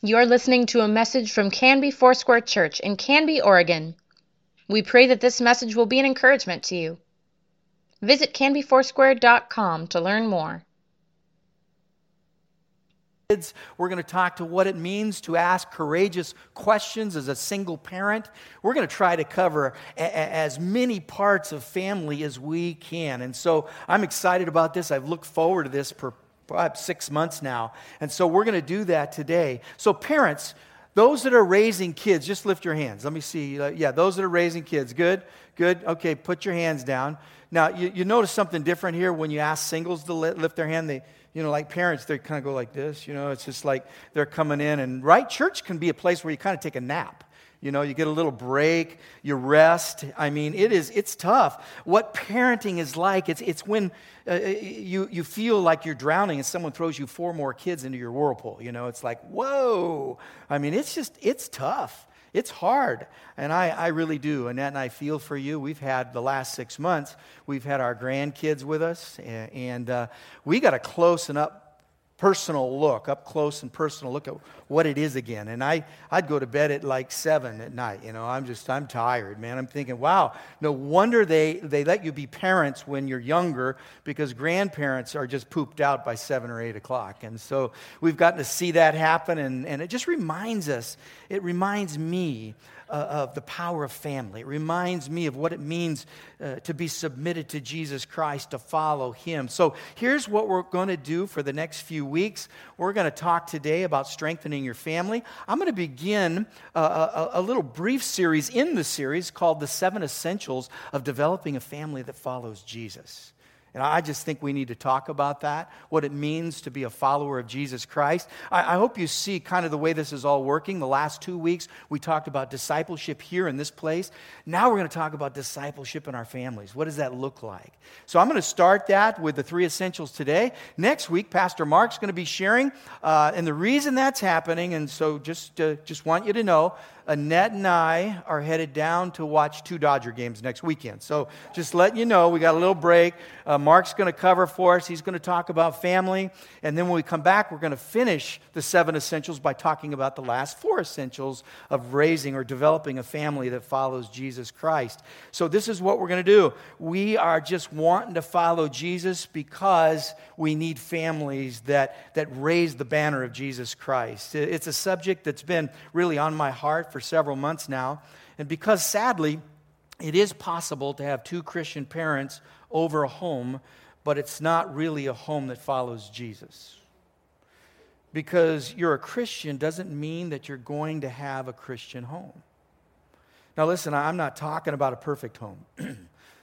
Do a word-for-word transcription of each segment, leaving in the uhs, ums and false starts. You're listening to a message from Canby Foursquare Church in Canby, Oregon. We pray that this message will be an encouragement to you. Visit Canby Foursquare dot com to learn more. Kids, we're going to talk to what it means to ask courageous questions as a single parent. We're going to try to cover a- a- as many parts of family as we can. And so I'm excited about this. I've looked forward to this for six months now. And so we're going to do that today. So parents, those that are raising kids, just lift your hands. Let me see. Uh, yeah, those that are raising kids. Good, good. Okay, put your hands down. Now, you, you notice something different here when you ask singles to li- lift their hand. They, you know, like parents, they kind of go like this. You know, it's just like they're coming in. And right, church can be a place where you kind of take a nap. You know, you get a little break, you rest. I mean, it is, it's tough. What parenting is like, it's it's when uh, you you feel like you're drowning and someone throws you four more kids into your whirlpool. You know, it's like, whoa. I mean, it's just, it's tough. It's hard. And I, I really do. Annette and I feel for you. We've had the last six months, we've had our grandkids with us. And, and uh, we got a close and up personal look, up close and personal look at what it is again. And I, I'd go to bed at like seven at night. You know, I'm just, I'm tired, man. I'm thinking, wow, no wonder they, they let you be parents when you're younger, because grandparents are just pooped out by seven or eight o'clock. And so we've gotten to see that happen. And, and it just reminds us, it reminds me Uh, of the power of family. It reminds me of what it means uh, to be submitted to Jesus Christ, to follow him. So here's what we're going to do for the next few weeks. We're going to talk today about strengthening your family. I'm going to begin a, a, a little brief series in the series called The Seven Essentials of Developing a Family That Follows Jesus. And I just think we need to talk about that, what it means to be a follower of Jesus Christ. I, I hope you see kind of the way this is all working. The last two weeks, we talked about discipleship here in this place. Now we're going to talk about discipleship in our families. What does that look like? So I'm going to start that with the three essentials today. Next week, Pastor Mark's going to be sharing. Uh, and the reason that's happening, and so just, uh, just want you to know, Annette and I are headed down to watch two Dodger games next weekend. So just letting you know, we got a little break. Uh, Mark's going to cover for us. He's going to talk about family. And then when we come back, we're going to finish the seven essentials by talking about the last four essentials of raising or developing a family that follows Jesus Christ. So this is what we're going to do. We are just wanting to follow Jesus because we need families that, that raise the banner of Jesus Christ. It's a subject that's been really on my heart for For several months now, and because sadly it is possible to have two Christian parents over a home, but it's not really a home that follows Jesus. Because you're a Christian doesn't mean that you're going to have a Christian home. Now listen, I'm not talking about a perfect home.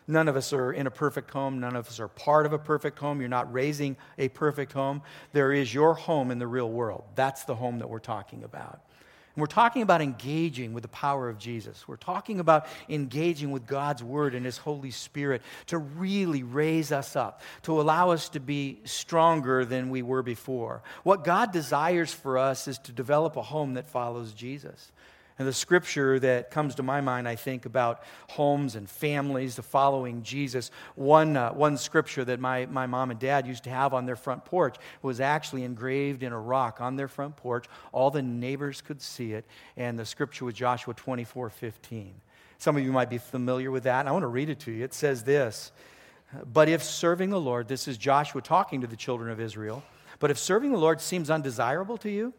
None of us are in a perfect home. None of us are part of a perfect home. You're not raising a perfect home. There is your home in the real world. That's the home that we're talking about. We're talking about engaging with the power of Jesus. We're talking about engaging with God's Word and His Holy Spirit to really raise us up, to allow us to be stronger than we were before. What God desires for us is to develop a home that follows Jesus. And the scripture that comes to my mind, I think, about homes and families, the following Jesus. One uh, one scripture that my, my mom and dad used to have on their front porch was actually engraved in a rock on their front porch. All the neighbors could see it. And the scripture was Joshua twenty-four fifteen. Some of you might be familiar with that. And I want to read it to you. It says this, "But if serving the Lord," this is Joshua talking to the children of Israel, "but if serving the Lord seems undesirable to you,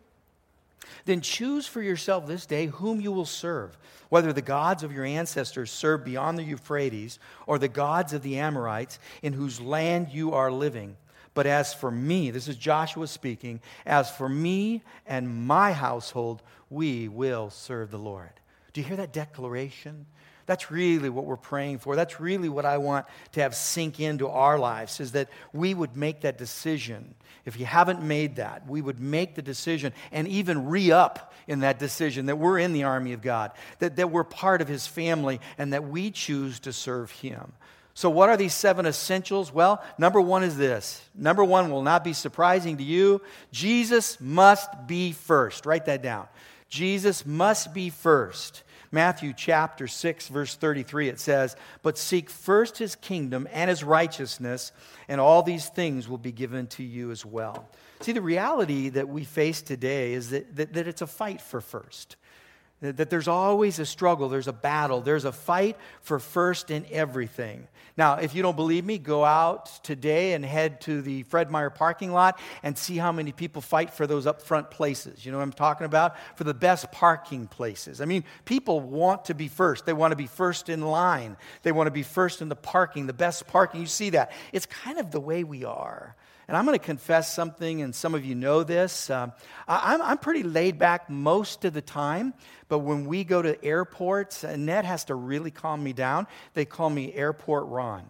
then choose for yourself this day whom you will serve, whether the gods of your ancestors served beyond the Euphrates or the gods of the Amorites in whose land you are living. But as for me," this is Joshua speaking, "as for me and my household, we will serve the Lord." Do you hear that declaration? That's really what we're praying for. That's really what I want to have sink into our lives, is that we would make that decision. If you haven't made that, we would make the decision and even re-up in that decision that we're in the army of God, that, that we're part of His family, and that we choose to serve Him. So what are these seven essentials? Well, number one is this. Number one will not be surprising to you. Jesus must be first. Write that down. Jesus must be first. Matthew chapter six, verse thirty-three, it says, "But seek first his kingdom and his righteousness, and all these things will be given to you as well." See, the reality that we face today is that, that, that it's a fight for first. That, that there's always a struggle, there's a battle, there's a fight for first in everything. Now, if you don't believe me, go out today and head to the Fred Meyer parking lot and see how many people fight for those up front places. You know what I'm talking about? For the best parking places. I mean, people want to be first. They want to be first in line. They want to be first in the parking, the best parking. You see that. It's kind of the way we are. And I'm going to confess something, and some of you know this. Um, I, I'm, I'm pretty laid back most of the time, but when we go to airports, Annette has to really calm me down. They call me Airport Ron.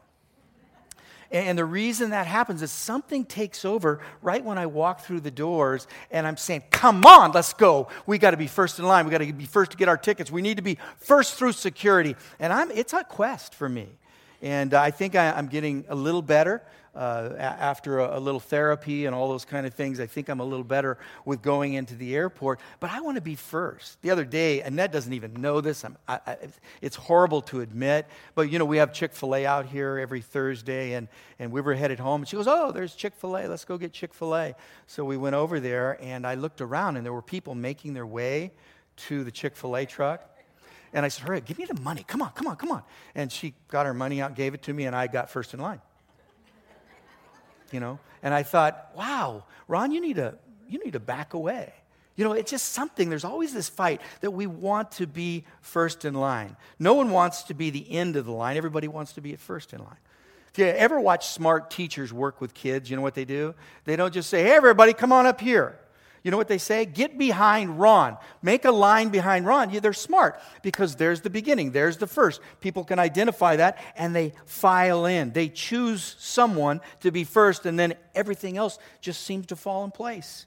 And, and the reason that happens is something takes over right when I walk through the doors, and I'm saying, "Come on, let's go. We got to be first in line. We got to be first to get our tickets. We need to be first through security." And I'm it's a quest for me. And I think I, I'm getting a little better. Uh, after a, a little therapy and all those kind of things, I think I'm a little better with going into the airport, but I want to be first. The other day, Annette doesn't even know this. I'm, I, I, it's horrible to admit, but you know, we have Chick-fil-A out here every Thursday, and, and we were headed home, and she goes, "Oh, there's Chick-fil-A. Let's go get Chick-fil-A." So we went over there, and I looked around, and there were people making their way to the Chick-fil-A truck. And I said, "Hurry, give me the money. Come on, come on, come on." And she got her money out, gave it to me, and I got first in line. You know, and I thought, wow, Ron, you need to you need to back away. You know, it's just something. There's always this fight that we want to be first in line. No one wants to be the end of the line. Everybody wants to be at first in line. If you ever watch smart teachers work with kids, you know what they do? They don't just say, "Hey, everybody, come on up here." You know what they say? "Get behind Ron. Make a line behind Ron." Yeah, they're smart because there's the beginning. There's the first. People can identify that, and they file in. They choose someone to be first, and then everything else just seems to fall in place.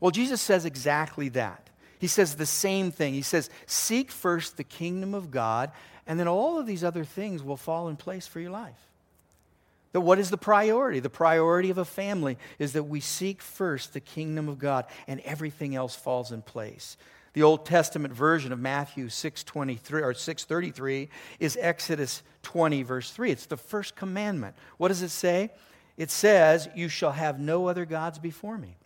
Well, Jesus says exactly that. He says the same thing. He says, "Seek first the kingdom of God, and then all of these other things will fall in place for your life." That what is the priority? The priority of a family is that we seek first the kingdom of God, and everything else falls in place. The Old Testament version of Matthew six twenty-three or six thirty-three is Exodus twenty, verse three. It's the first commandment. What does it say? It says, "You shall have no other gods before me."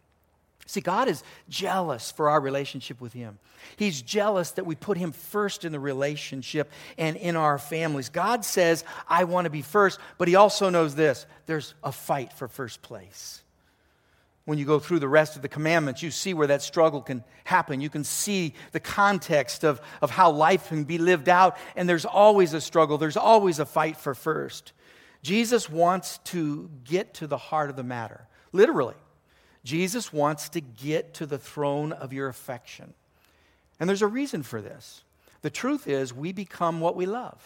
See, God is jealous for our relationship with Him. He's jealous that we put Him first in the relationship and in our families. God says, "I want to be first," but He also knows this: there's a fight for first place. When you go through the rest of the commandments, you see where that struggle can happen. You can see the context of, of how life can be lived out, and there's always a struggle. There's always a fight for first. Jesus wants to get to the heart of the matter, literally. Jesus wants to get to the throne of your affection. And there's a reason for this. The truth is, we become what we love.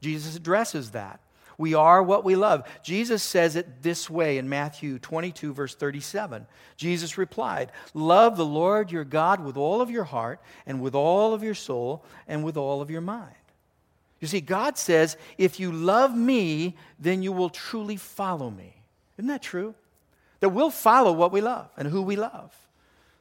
Jesus addresses that. We are what we love. Jesus says it this way in Matthew twenty-two, verse thirty-seven. Jesus replied, "Love the Lord your God with all of your heart and with all of your soul and with all of your mind." You see, God says, if you love me, then you will truly follow me. Isn't that true? That we'll follow what we love and who we love.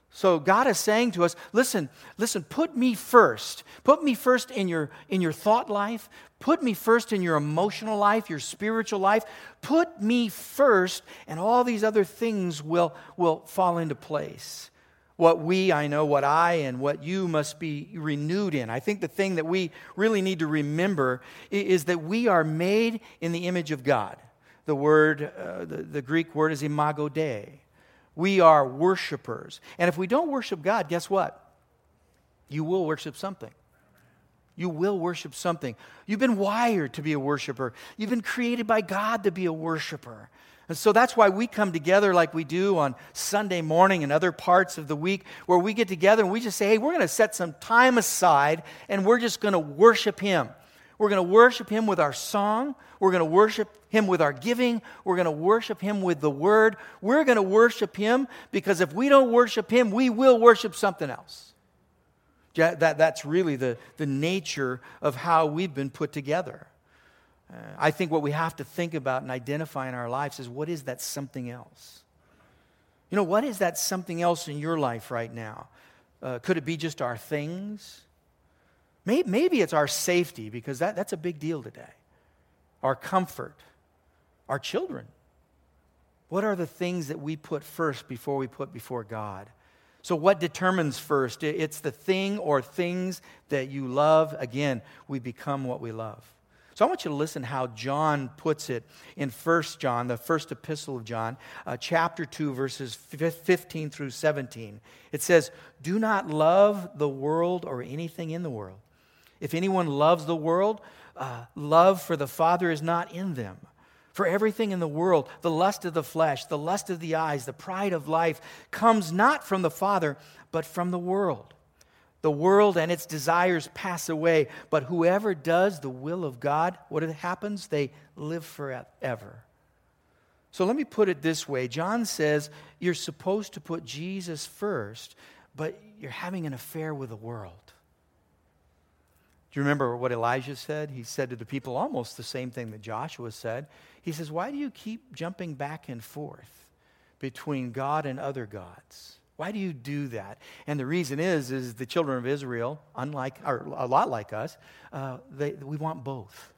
So God is saying to us, listen, listen, put me first. Put me first in your, in your thought life. Put me first in your emotional life, your spiritual life. Put me first, and all these other things will, will fall into place. What we, I know, what I, and what you must be renewed in. I think the thing that we really need to remember is that we are made in the image of God. The word, uh, the, the Greek word is imago dei. We are worshipers. And if we don't worship God, guess what? You will worship something. You will worship something. You've been wired to be a worshiper. You've been created by God to be a worshiper. And so that's why we come together like we do on Sunday morning and other parts of the week, where we get together and we just say, hey, we're going to set some time aside and we're just going to worship Him. We're going to worship Him with our song. We're going to worship Him with our giving. We're going to worship Him with the Word. We're going to worship Him, because if we don't worship Him, we will worship something else. That, that's really the, the nature of how we've been put together. Uh, I think what we have to think about and identify in our lives is, what is that something else? You know, what is that something else in your life right now? Uh, could it be just our things? Maybe, maybe it's our safety, because that, that's a big deal today. Our comfort, our children. What are the things that we put first before we put before God? So what determines first? It's the thing or things that you love. Again, we become what we love. So I want you to listen how John puts it in First John, the first epistle of John, uh, chapter two, verses fifteen through seventeen. It says, "Do not love the world or anything in the world. If anyone loves the world, uh, love for the Father is not in them. For everything in the world, the lust of the flesh, the lust of the eyes, the pride of life, comes not from the Father, but from the world. The world and its desires pass away, but whoever does the will of God," what happens? "They live forever." So let me put it this way. John says you're supposed to put Jesus first, but you're having an affair with the world. Do you remember what Elijah said? He said to the people almost the same thing that Joshua said. He says, "Why do you keep jumping back and forth between God and other gods? Why do you do that?" And the reason is, is the children of Israel, unlike, or a lot like us, uh, they, we want both.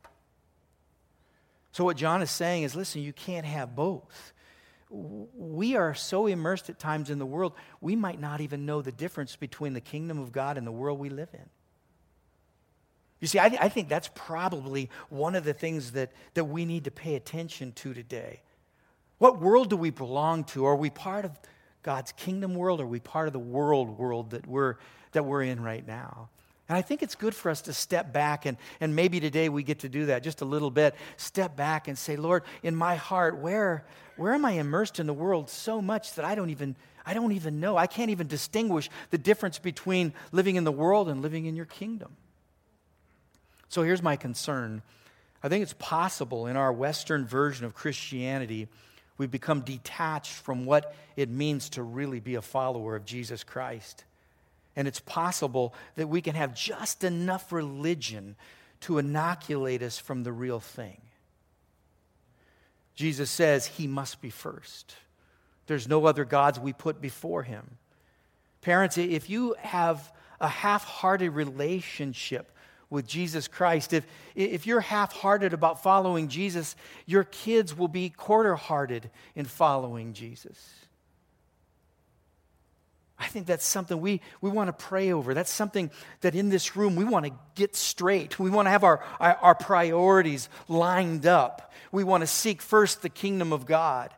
So what John is saying is, listen, you can't have both. We are so immersed at times in the world, we might not even know the difference between the kingdom of God and the world we live in. You see, I, th- I think that's probably one of the things that, that we need to pay attention to today. What world do we belong to? Are we part of God's kingdom world? Or are we part of the world world that we're that we're in right now? And I think it's good for us to step back, and, and maybe today we get to do that just a little bit. Step back and say, "Lord, in my heart, where where am I immersed in the world so much that I don't even I don't even know? I can't even distinguish the difference between living in the world and living in your kingdom." So here's my concern. I think it's possible in our Western version of Christianity, we've become detached from what it means to really be a follower of Jesus Christ. And it's possible that we can have just enough religion to inoculate us from the real thing. Jesus says he must be first. There's no other gods we put before him. Parents, if you have a half-hearted relationship with Jesus Christ, if if you're half-hearted about following Jesus, your kids will be quarter-hearted in following Jesus. I think that's something we, we want to pray over. That's something that in this room we want to get straight. We want to have our, our, our priorities lined up. We want to seek first the kingdom of God.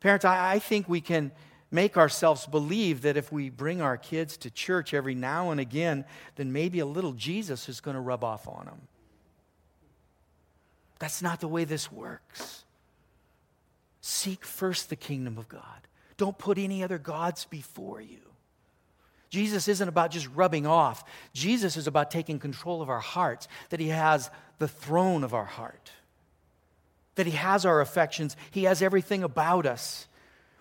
Parents, I, I think we can make ourselves believe that if we bring our kids to church every now and again, then maybe a little Jesus is going to rub off on them. That's not the way this works. Seek first the kingdom of God. Don't put any other gods before you. Jesus isn't about just rubbing off. Jesus is about taking control of our hearts, that he has the throne of our heart, that he has our affections, he has everything about us.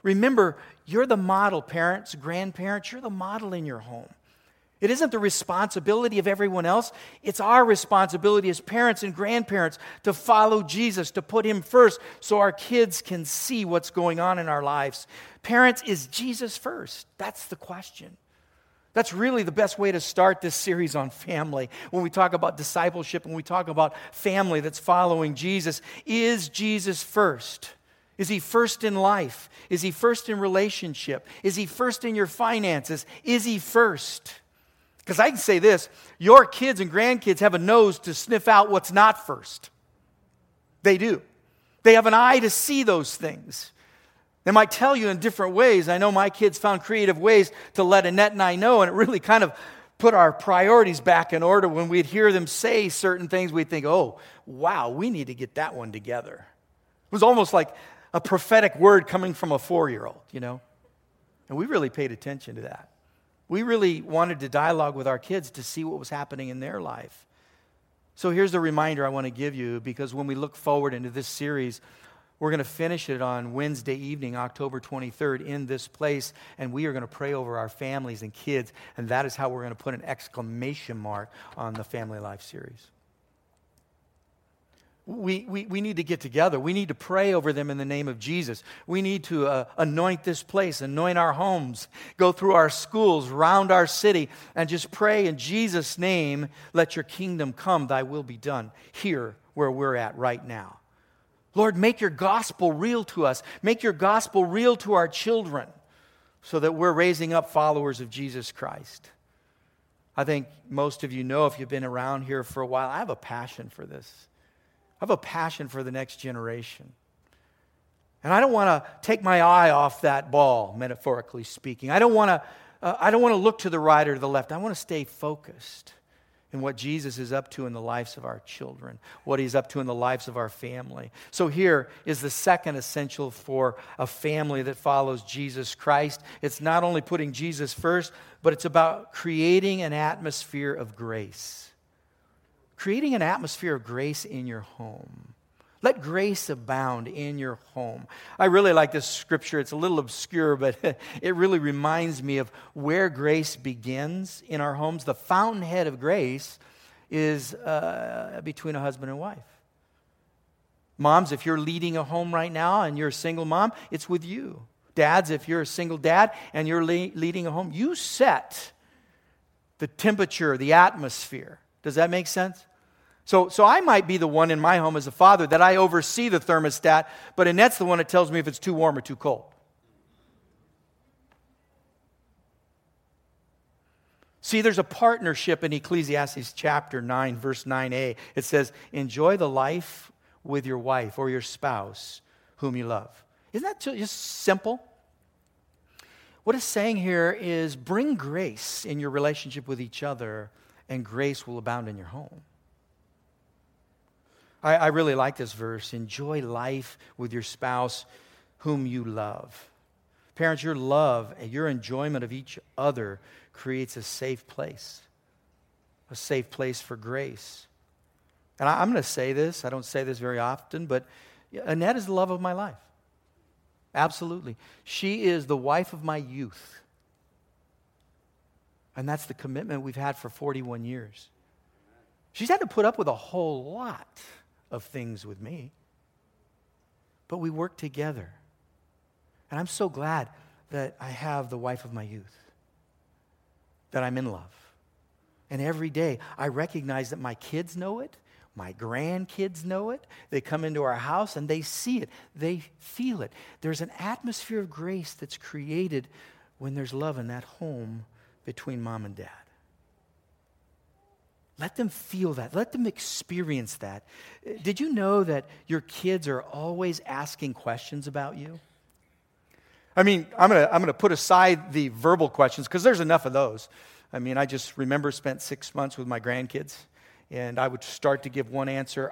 Remember, you're the model, parents, grandparents. You're the model in your home. It isn't the responsibility of everyone else. It's our responsibility as parents and grandparents to follow Jesus, to put him first so our kids can see what's going on in our lives. Parents, is Jesus first? That's the question. That's really the best way to start this series on family. When we talk about discipleship, when we talk about family that's following Jesus, is Jesus first? Is he first in life? Is he first in relationship? Is he first in your finances? Is he first? Because I can say this, your kids and grandkids have a nose to sniff out what's not first. They do. They have an eye to see those things. They might tell you in different ways. I know my kids found creative ways to let Annette and I know, and it really kind of put our priorities back in order. When we'd hear them say certain things, we'd think, oh, wow, we need to get that one together. It was almost like a prophetic word coming from a four-year-old, you know? And we really paid attention to that. We really wanted to dialogue with our kids to see what was happening in their life. So here's the reminder I want to give you, because when we look forward into this series, we're going to finish it on Wednesday evening, October twenty-third, in this place, and we are going to pray over our families and kids, and that is how we're going to put an exclamation mark on the Family Life series. We, we we need to get together. We need to pray over them in the name of Jesus. We need to uh, anoint this place, anoint our homes, go through our schools, round our city, and just pray in Jesus' name, let your kingdom come, thy will be done here where we're at right now. Lord, make your gospel real to us. Make your gospel real to our children so that we're raising up followers of Jesus Christ. I think most of you know, if you've been around here for a while, I have a passion for this. I have a passion for the next generation. And I don't want to take my eye off that ball, metaphorically speaking. I don't want to uh, I don't want to look to the right or to the left. I want to stay focused in what Jesus is up to in the lives of our children, what he's up to in the lives of our family. So here is the second essential for a family that follows Jesus Christ. It's not only putting Jesus first, but it's about creating an atmosphere of grace. Creating an atmosphere of grace in your home. Let grace abound in your home. I really like this scripture. It's a little obscure, but it really reminds me of where grace begins in our homes. The fountainhead of grace is uh, between a husband and wife. Moms, if you're leading a home right now and you're a single mom, it's with you. Dads, if you're a single dad and you're le- leading a home, you set the temperature, the atmosphere. Does that make sense? So so I might be the one in my home as a father that I oversee the thermostat, but Annette's the one that tells me if it's too warm or too cold. See, there's a partnership in Ecclesiastes chapter nine, verse nine a. It says, enjoy the life with your wife or your spouse whom you love. Isn't that just simple? What it's saying here is bring grace in your relationship with each other, and grace will abound in your home. I, I really like this verse. Enjoy life with your spouse whom you love. Parents, your love and your enjoyment of each other creates a safe place. A safe place for grace. And I, I'm going to say this. I don't say this very often, but Annette is the love of my life. Absolutely. She is the wife of my youth. And that's the commitment we've had for forty-one years. She's had to put up with a whole lot of things with me. But we work together. And I'm so glad that I have the wife of my youth, that I'm in love. And every day I recognize that my kids know it, my grandkids know it. They come into our house and they see it. They feel it. There's an atmosphere of grace that's created when there's love in that home between mom and dad. Let them feel that. Let them experience that. Did you know that your kids are always asking questions about you? I mean, I'm going to I'm going to put aside the verbal questions because there's enough of those. I mean, I just remember spent six months with my grandkids, and I would start to give one answer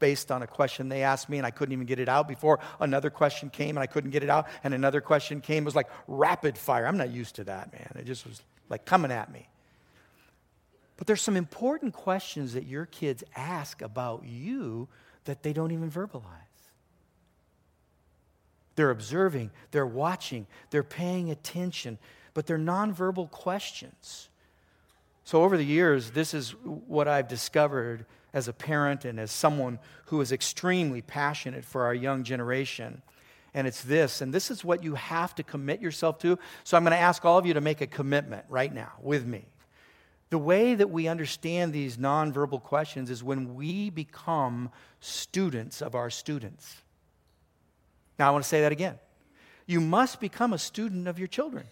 based on a question they asked me, and I couldn't even get it out before another question came, and I couldn't get it out, and another question came. It was like rapid fire. I'm not used to that, man. It just was like coming at me. But there's some important questions that your kids ask about you that they don't even verbalize. They're observing, they're watching, they're paying attention, but they're nonverbal questions. So over the years, this is what I've discovered as a parent and as someone who is extremely passionate for our young generation. And it's this, and this is what you have to commit yourself to. So I'm going to ask all of you to make a commitment right now with me. The way that we understand these nonverbal questions is when we become students of our students. Now, I want to say that again. You must become a student of your children.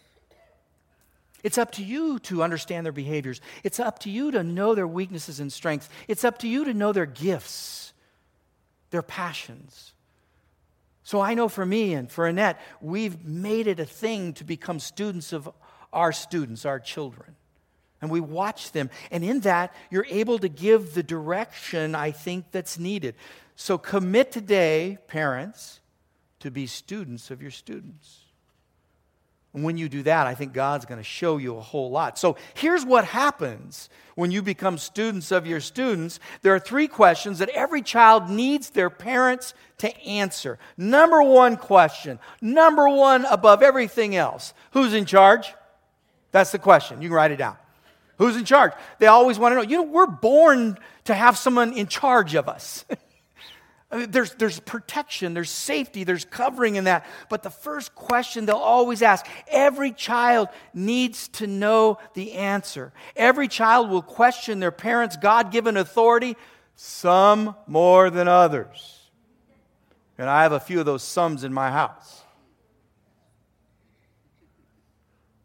It's up to you to understand their behaviors. It's up to you to know their weaknesses and strengths. It's up to you to know their gifts, their passions. So I know for me and for Annette, we've made it a thing to become students of our students, our children. And we watch them. And in that, you're able to give the direction, I think, that's needed. So commit today, parents, to be students of your students. And when you do that, I think God's going to show you a whole lot. So here's what happens when you become students of your students. There are three questions that every child needs their parents to answer. Number one question, number one above everything else. Who's in charge? That's the question. You can write it down. Who's in charge? They always want to know. You know, we're born to have someone in charge of us. I mean, there's, there's protection, there's safety, there's covering in that. But the first question they'll always ask, every child needs to know the answer. Every child will question their parents' God-given authority, some more than others. And I have a few of those sums in my house.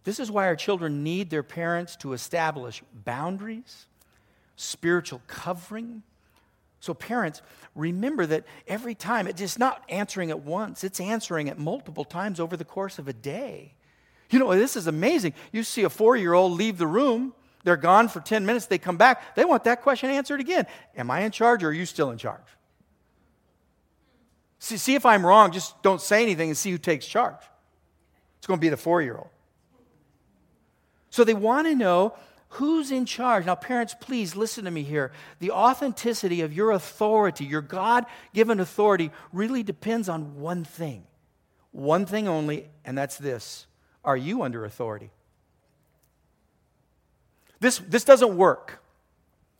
This is why our children need their parents to establish boundaries, spiritual covering. So parents, remember that every time, it's just not answering it once, it's answering it multiple times over the course of a day. You know, this is amazing. You see a four-year-old leave the room, they're gone for ten minutes, they come back, they want that question answered again. Am I in charge or are you still in charge? See, see if I'm wrong, just don't say anything and see who takes charge. It's going to be the four-year-old. So they want to know who's in charge. Now, parents, please listen to me here. The authenticity of your authority, your God-given authority, really depends on one thing. One thing only, and that's this. Are you under authority? This, this doesn't work.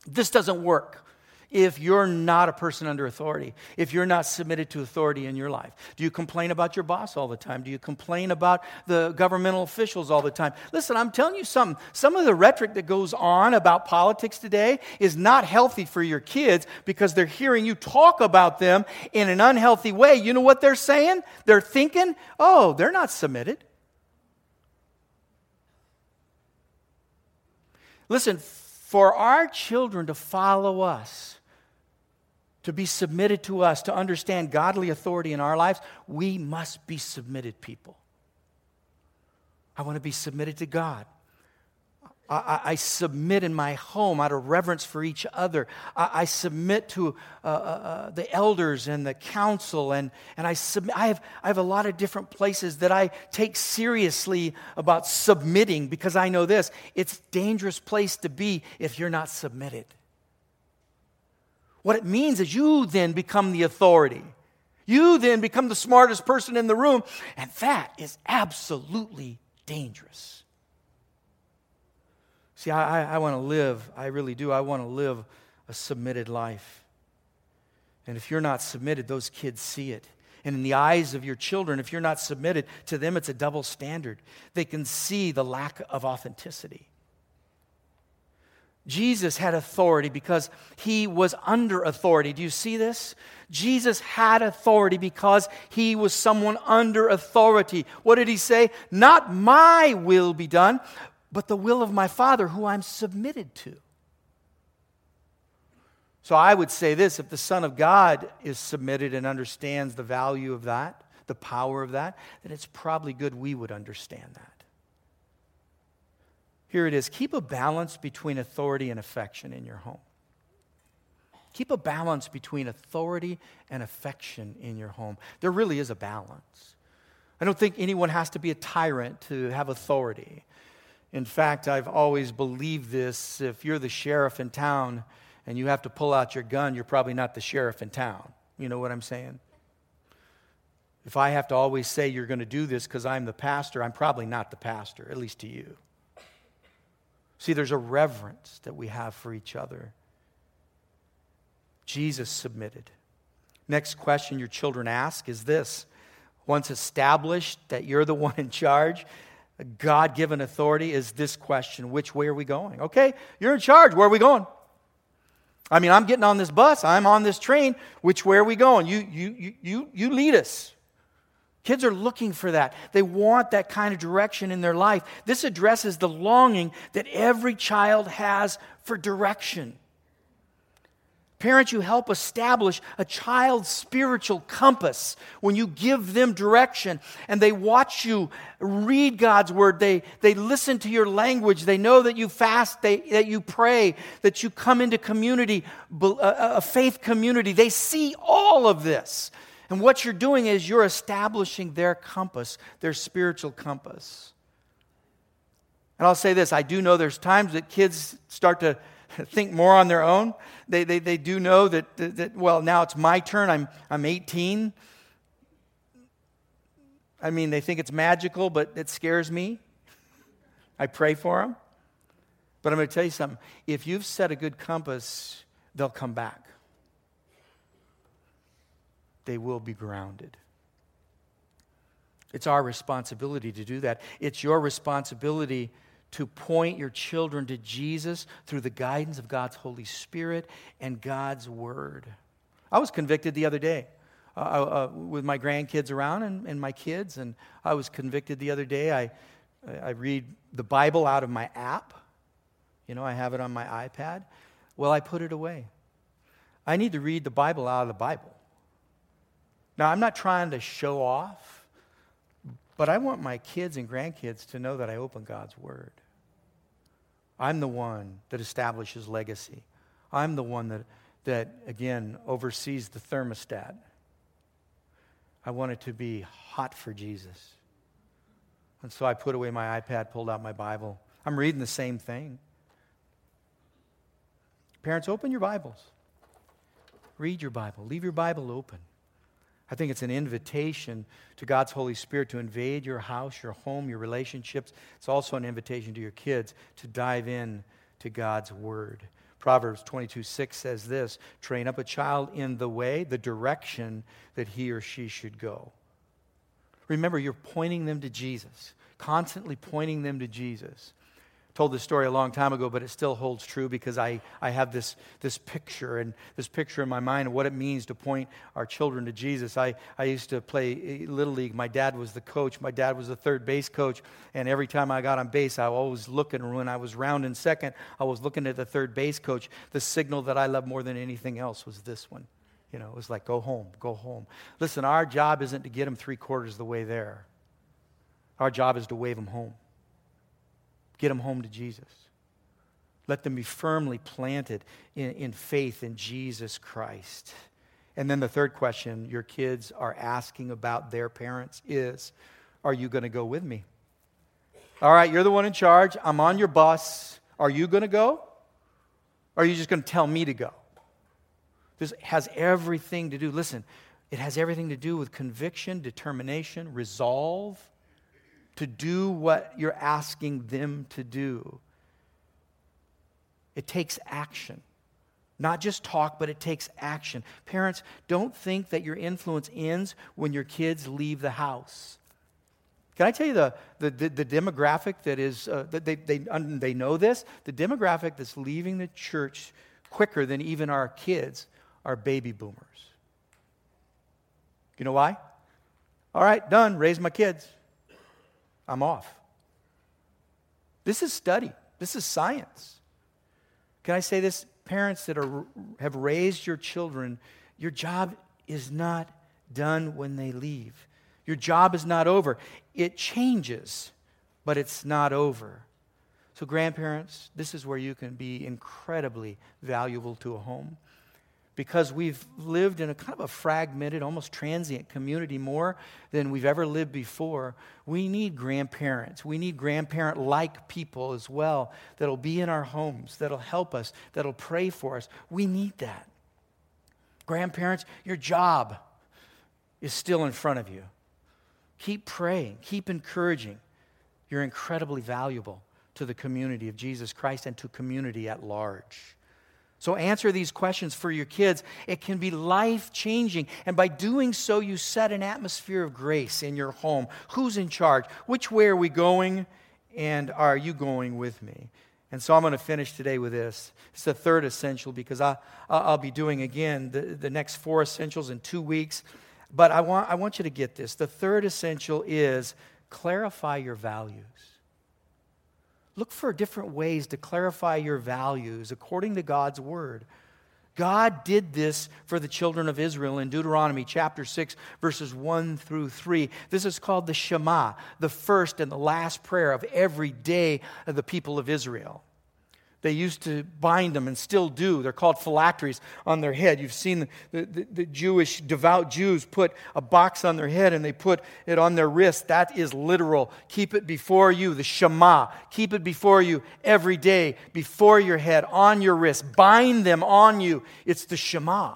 This doesn't work if you're not a person under authority, if you're not submitted to authority in your life. Do you complain about your boss all the time? Do you complain about the governmental officials all the time? Listen, I'm telling you something. Some of the rhetoric that goes on about politics today is not healthy for your kids because they're hearing you talk about them in an unhealthy way. You know what they're saying? They're thinking, oh, they're not submitted. Listen, for our children to follow us, to be submitted to us, to understand godly authority in our lives, we must be submitted people. I want to be submitted to God. I, I, I submit in my home out of reverence for each other. I, I submit to uh, uh, the elders and the council, and, and I, sub- I, have, I have a lot of different places that I take seriously about submitting because I know this, it's a dangerous place to be if you're not submitted. What it means is you then become the authority. You then become the smartest person in the room, and that is absolutely dangerous. See, I, I, I want to live, I really do, I want to live a submitted life. And if you're not submitted, those kids see it. And in the eyes of your children, if you're not submitted, to them it's a double standard. They can see the lack of authenticity. Jesus had authority because he was under authority. Do you see this? Jesus had authority because he was someone under authority. What did he say? Not my will be done, but the will of my Father who I'm submitted to. So I would say this, if the Son of God is submitted and understands the value of that, the power of that, then it's probably good we would understand that. Here it is. Keep a balance between authority and affection in your home. Keep a balance between authority and affection in your home. There really is a balance. I don't think anyone has to be a tyrant to have authority. In fact, I've always believed this. If you're the sheriff in town and you have to pull out your gun, you're probably not the sheriff in town. You know what I'm saying? If I have to always say you're going to do this because I'm the pastor, I'm probably not the pastor, at least to you. See, there's a reverence that we have for each other. Jesus submitted. Next question your children ask is this. Once established that you're the one in charge, God-given authority, is this question, which way are we going? Okay, you're in charge. Where are we going? I mean, I'm getting on this bus. I'm on this train. Which way are we going? You, you, you, you, you lead us. Kids are looking for that. They want that kind of direction in their life. This addresses the longing that every child has for direction. Parents, you help establish a child's spiritual compass when you give them direction and they watch you read God's word. They, they listen to your language. They know that you fast, they, that you pray, that you come into community, a faith community. They see all of this. And what you're doing is you're establishing their compass, their spiritual compass. And I'll say this, I do know there's times that kids start to think more on their own. They they, they do know that, that, that, well, now it's my turn, I'm I'm eighteen. I mean, they think it's magical, but it scares me. I pray for them. But I'm going to tell you something. If you've set a good compass, they'll come back. they will be grounded. It's our responsibility to do that. It's your responsibility to point your children to Jesus through the guidance of God's Holy Spirit and God's Word. I was convicted the other day uh, uh, with my grandkids around and, and my kids, and I was convicted the other day. I I read the Bible out of my app. You know, I have it on my iPad. Well, I put it away. I need to read the Bible out of the Bible. Now, I'm not trying to show off, but I want my kids and grandkids to know that I open God's Word. I'm the one that establishes legacy. I'm the one that, that again, oversees the thermostat. I want it to be hot for Jesus. And so I put away my iPad, pulled out my Bible. I'm reading the same thing. Parents, open your Bibles. Read your Bible. Leave your Bible open. I think it's an invitation to God's Holy Spirit to invade your house, your home, your relationships. It's also an invitation to your kids to dive in to God's Word. Proverbs twenty-two six says this, "Train up a child in the way, the direction that he or she should go." Remember, you're pointing them to Jesus, constantly pointing them to Jesus. I told this story a long time ago, but it still holds true because I, I have this, this picture and this picture in my mind of what it means to point our children to Jesus. I, I used to play Little League. My dad was the coach. My dad was the third base coach, and every time I got on base, I was always looking. When I was rounding second, I was looking at the third base coach. The signal that I loved more than anything else was this one. You know, it was like, go home, go home. Listen, our job isn't to get them three quarters of the way there. Our job is to wave them home. Get them home to Jesus. Let them be firmly planted in, in faith in Jesus Christ. And then the third question your kids are asking about their parents is, are you going to go with me? All right, you're the one in charge. I'm on your bus. Are you going to go? Or are you just going to tell me to go? This has everything to do, listen, it has everything to do with conviction, determination, resolve to do what you're asking them to do. It takes action. Not just talk, but it takes action. Parents, don't think that your influence ends when your kids leave the house. Can I tell you the, the, the, the demographic that is, uh, that they, they, they know this? The demographic that's leaving the church quicker than even our kids are baby boomers. You know why? All right, done, raise my kids. I'm off. This is study. This is science. Can I say this? Parents that are have raised your children, your job is not done when they leave. Your job is not over. It changes, but it's not over. So grandparents, this is where you can be incredibly valuable to a home. Because we've lived in a kind of a fragmented, almost transient community more than we've ever lived before. We need grandparents. We need grandparent-like people as well that'll be in our homes, that'll help us, that'll pray for us. We need that. Grandparents, your job is still in front of you. Keep praying. Keep encouraging. You're incredibly valuable to the community of Jesus Christ and to community at large. So answer these questions for your kids. It can be life-changing. And by doing so, you set an atmosphere of grace in your home. Who's in charge? Which way are we going? And are you going with me? And so I'm going to finish today with this. It's the third essential because I, I'll be doing, again, the, the next four essentials in two weeks. But I want, I want you to get this. The third essential is clarify your values. Look for different ways to clarify your values according to God's Word. God did this for the children of Israel in Deuteronomy chapter six, verses one through three. This is called the Shema, the first and the last prayer of every day of the people of Israel. They used to bind them and still do. They're called phylacteries on their head. You've seen the, the, the Jewish, devout Jews put a box on their head and they put it on their wrist. That is literal. Keep it before you, the Shema. Keep it before you every day, before your head, on your wrist. Bind them on you. It's the Shema.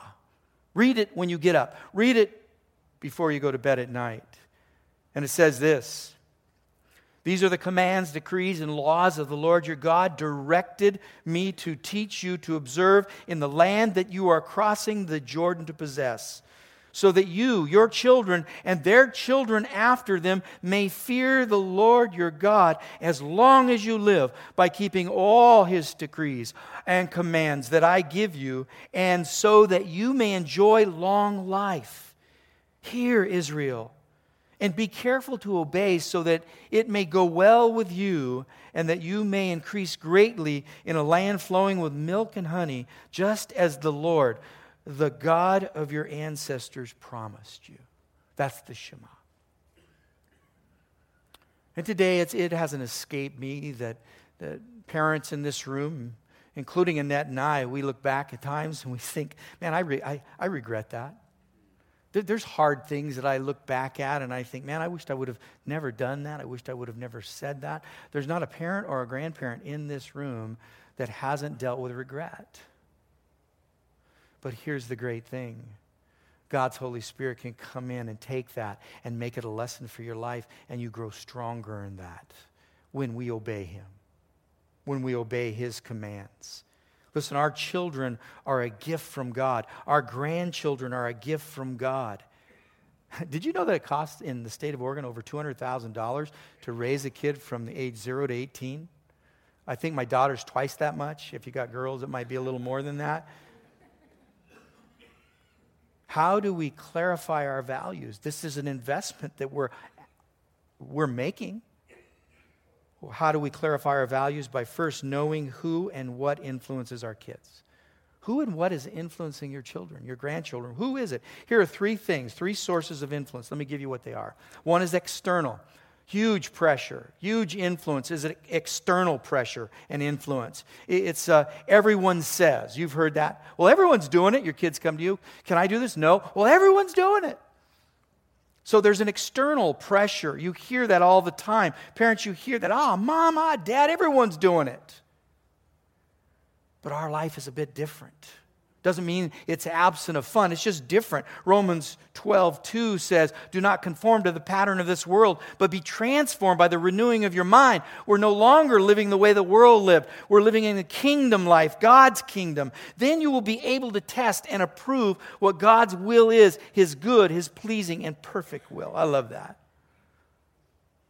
Read it when you get up. Read it before you go to bed at night. And it says this, "These are the commands, decrees, and laws of the Lord your God directed me to teach you to observe in the land that you are crossing the Jordan to possess, so that you, your children, and their children after them may fear the Lord your God as long as you live, by keeping all His decrees and commands that I give you, and so that you may enjoy long life. Hear, Israel, and be careful to obey, so that it may go well with you, and that you may increase greatly in a land flowing with milk and honey, just as the Lord, the God of your ancestors, promised you. That's the Shema. And today, it's, it hasn't escaped me that, that parents in this room, including Annette and I, we look back at times and we think, man, I, re- I, I regret that. There, there's hard things that I look back at and I think, man, I wished I would have never done that. I wished I would have never said that. There's not a parent or a grandparent in this room that hasn't dealt with regret. But here's the great thing. God's Holy Spirit can come in and take that and make it a lesson for your life, and you grow stronger in that when we obey Him, when we obey His commands. Listen, our children are a gift from God. Our grandchildren are a gift from God. Did you know that it costs in the state of Oregon over two hundred thousand dollars to raise a kid from the age zero to eighteen? I think my daughter's twice that much. If you got girls, it might be a little more than that. How do we clarify our values? This is an investment that we're, we're making. How do we clarify our values? By first knowing who and what influences our kids. Who and what is influencing your children, your grandchildren? Who is it? Here are three things, three sources of influence. Let me give you what they are. One is external. Huge pressure, huge influence is external pressure and influence. It's uh, everyone says. You've heard that. Well, everyone's doing it. Your kids come to you. Can I do this? No. Well, everyone's doing it. So there's an external pressure. You hear that all the time. Parents, you hear that. Ah, mom, ah, dad, everyone's doing it. But our life is a bit different. Doesn't mean it's absent of fun. It's just different. Romans twelve two says, do not conform to the pattern of this world, but be transformed by the renewing of your mind. We're no longer living the way the world lived. We're living in the kingdom life, God's kingdom. Then you will be able to test and approve what God's will is, His good, His pleasing, and perfect will. I love that.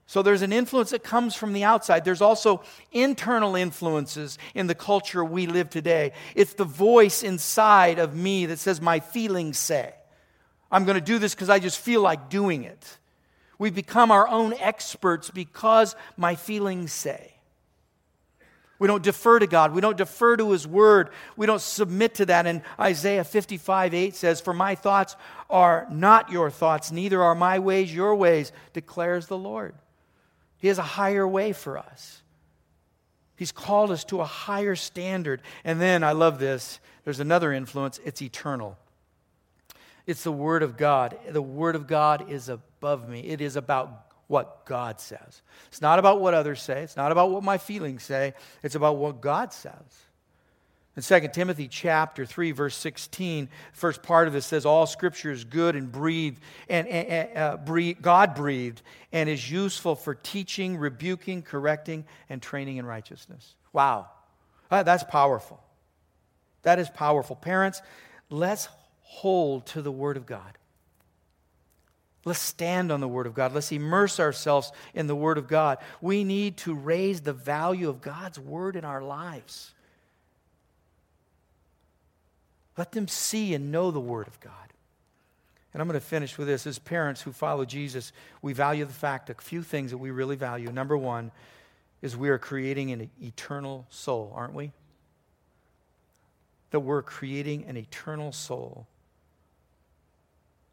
So there's an influence that comes from the outside. There's also internal influences in the culture we live today. It's the voice inside of me that says, my feelings say. I'm going to do this because I just feel like doing it. We become our own experts because my feelings say. We don't defer to God. We don't defer to His word. We don't submit to that. And Isaiah fifty-five eight says, for my thoughts are not your thoughts, neither are my ways your ways, declares the Lord. He has a higher way for us. He's called us to a higher standard. And then, I love this, there's another influence. It's eternal. It's the Word of God. The Word of God is above me. It is about what God says. It's not about what others say. It's not about what my feelings say. It's about what God says. In Second Timothy chapter three, verse sixteen, first part of this says, all Scripture is good and breathed, and, and uh, breathed, God-breathed, and is useful for teaching, rebuking, correcting, and training in righteousness. Wow. Uh, that's powerful. That is powerful. Parents, let's hold to the Word of God. Let's stand on the Word of God. Let's immerse ourselves in the Word of God. We need to raise the value of God's Word in our lives. Let them see and know the Word of God. And I'm going to finish with this. As parents who follow Jesus, we value the fact that a few things that we really value. Number one is we are creating an eternal soul, aren't we? That we're creating an eternal soul.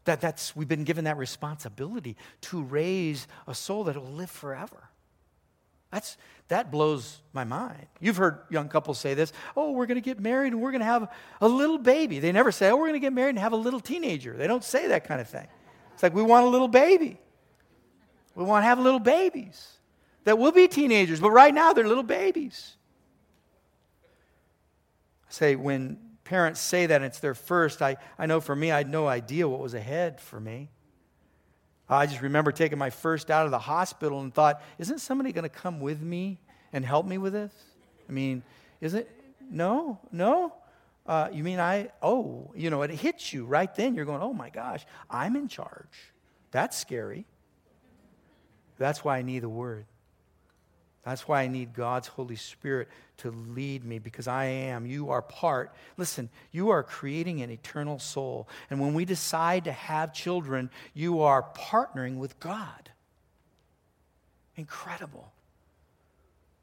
That that's we've been given that responsibility to raise a soul that will live forever. That's, that blows my mind. You've heard young couples say this. Oh, we're going to get married and we're going to have a little baby. They never say, oh, we're going to get married and have a little teenager. They don't say that kind of thing. It's like, we want a little baby. We want to have little babies that will be teenagers, but right now they're little babies. I say, when parents say that and it's their first, I, I know for me, I had no idea what was ahead for me. I just remember taking my first out of the hospital and thought, isn't somebody going to come with me and help me with this? I mean, is it? No, no. Uh, you mean I, oh, you know, it hits you right then. You're going, oh my gosh, I'm in charge. That's scary. That's why I need the Word. That's why I need God's Holy Spirit to lead me, because I am, you are part. Listen, you are creating an eternal soul. And when we decide to have children, you are partnering with God. Incredible.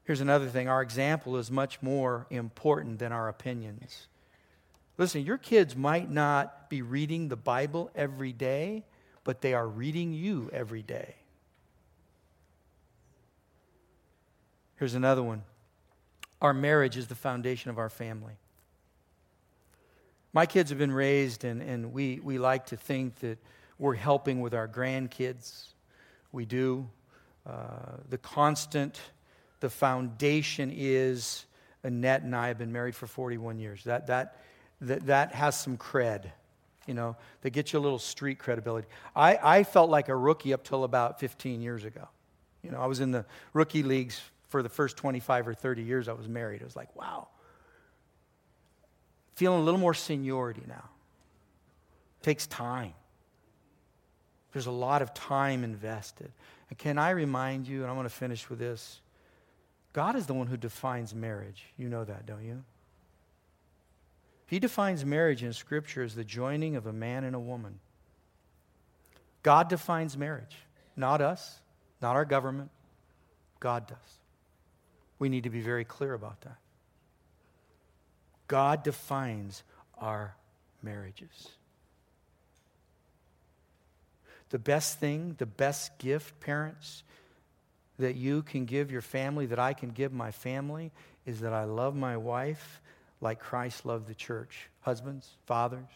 Here's another thing. Our example is much more important than our opinions. Listen, your kids might not be reading the Bible every day, but they are reading you every day. Here's another one. Our marriage is the foundation of our family. My kids have been raised, and, and we, we like to think that we're helping with our grandkids. We do. Uh, the constant, the foundation is, Annette and I have been married for forty-one years. That, that, that, that has some cred, you know, that gets you a little street credibility. I, I felt like a rookie up till about fifteen years ago. You know, I was in the rookie leagues for the first twenty-five or thirty years I was married. It was like, wow. Feeling a little more seniority now. Takes time. There's a lot of time invested. And can I remind you, and I want to finish with this, God is the one who defines marriage. You know that, don't you? He defines marriage in Scripture as the joining of a man and a woman. God defines marriage. Not us, not our government. God does. We need to be very clear about that. God defines our marriages. The best thing, the best gift, parents, that you can give your family, that I can give my family, is that I love my wife like Christ loved the church. Husbands, fathers,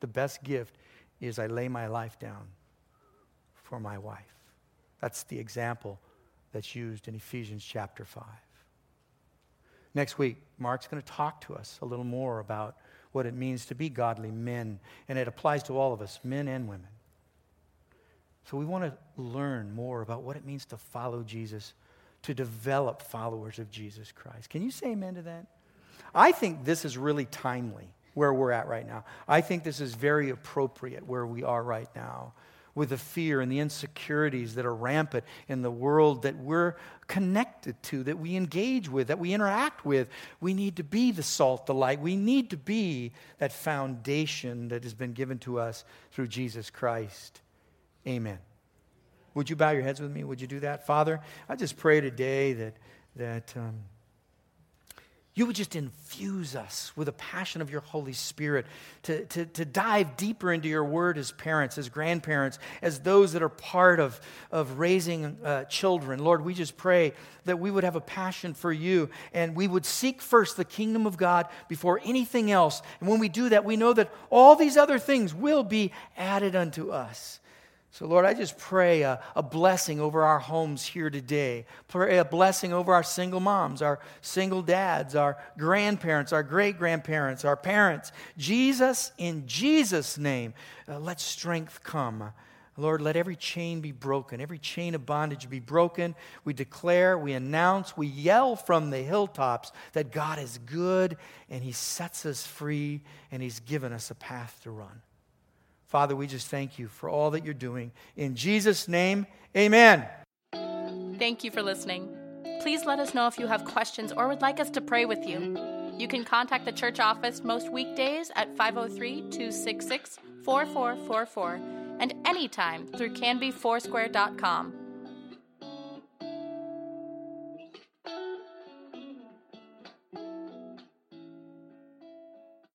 the best gift is I lay my life down for my wife. That's the example that's used in Ephesians chapter five. Next week, Mark's going to talk to us a little more about what it means to be godly men, and it applies to all of us, men and women. So we want to learn more about what it means to follow Jesus, to develop followers of Jesus Christ. Can you say amen to that? I think this is really timely where we're at right now. I think this is very appropriate where we are right now, with the fear and the insecurities that are rampant in the world that we're connected to, that we engage with, that we interact with. We need to be the salt, the light. We need to be that foundation that has been given to us through Jesus Christ. Amen. Would you bow your heads with me? Would you do that? Father, I just pray today that, that um, you would just infuse us with a passion of your Holy Spirit to, to, to dive deeper into your word as parents, as grandparents, as those that are part of, of raising uh, children. Lord, we just pray that we would have a passion for you, and we would seek first the kingdom of God before anything else. And when we do that, we know that all these other things will be added unto us. So, Lord, I just pray a, a blessing over our homes here today. Pray a blessing over our single moms, our single dads, our grandparents, our great-grandparents, our parents. Jesus, in Jesus' name, uh, let strength come. Lord, let every chain be broken, every chain of bondage be broken. We declare, we announce, we yell from the hilltops that God is good, and He sets us free, and He's given us a path to run. Father, we just thank you for all that you're doing. In Jesus' name, amen. Thank you for listening. Please let us know if you have questions or would like us to pray with you. You can contact the church office most weekdays at five oh three, two six six, four four four four and anytime through Canby Foursquare dot com.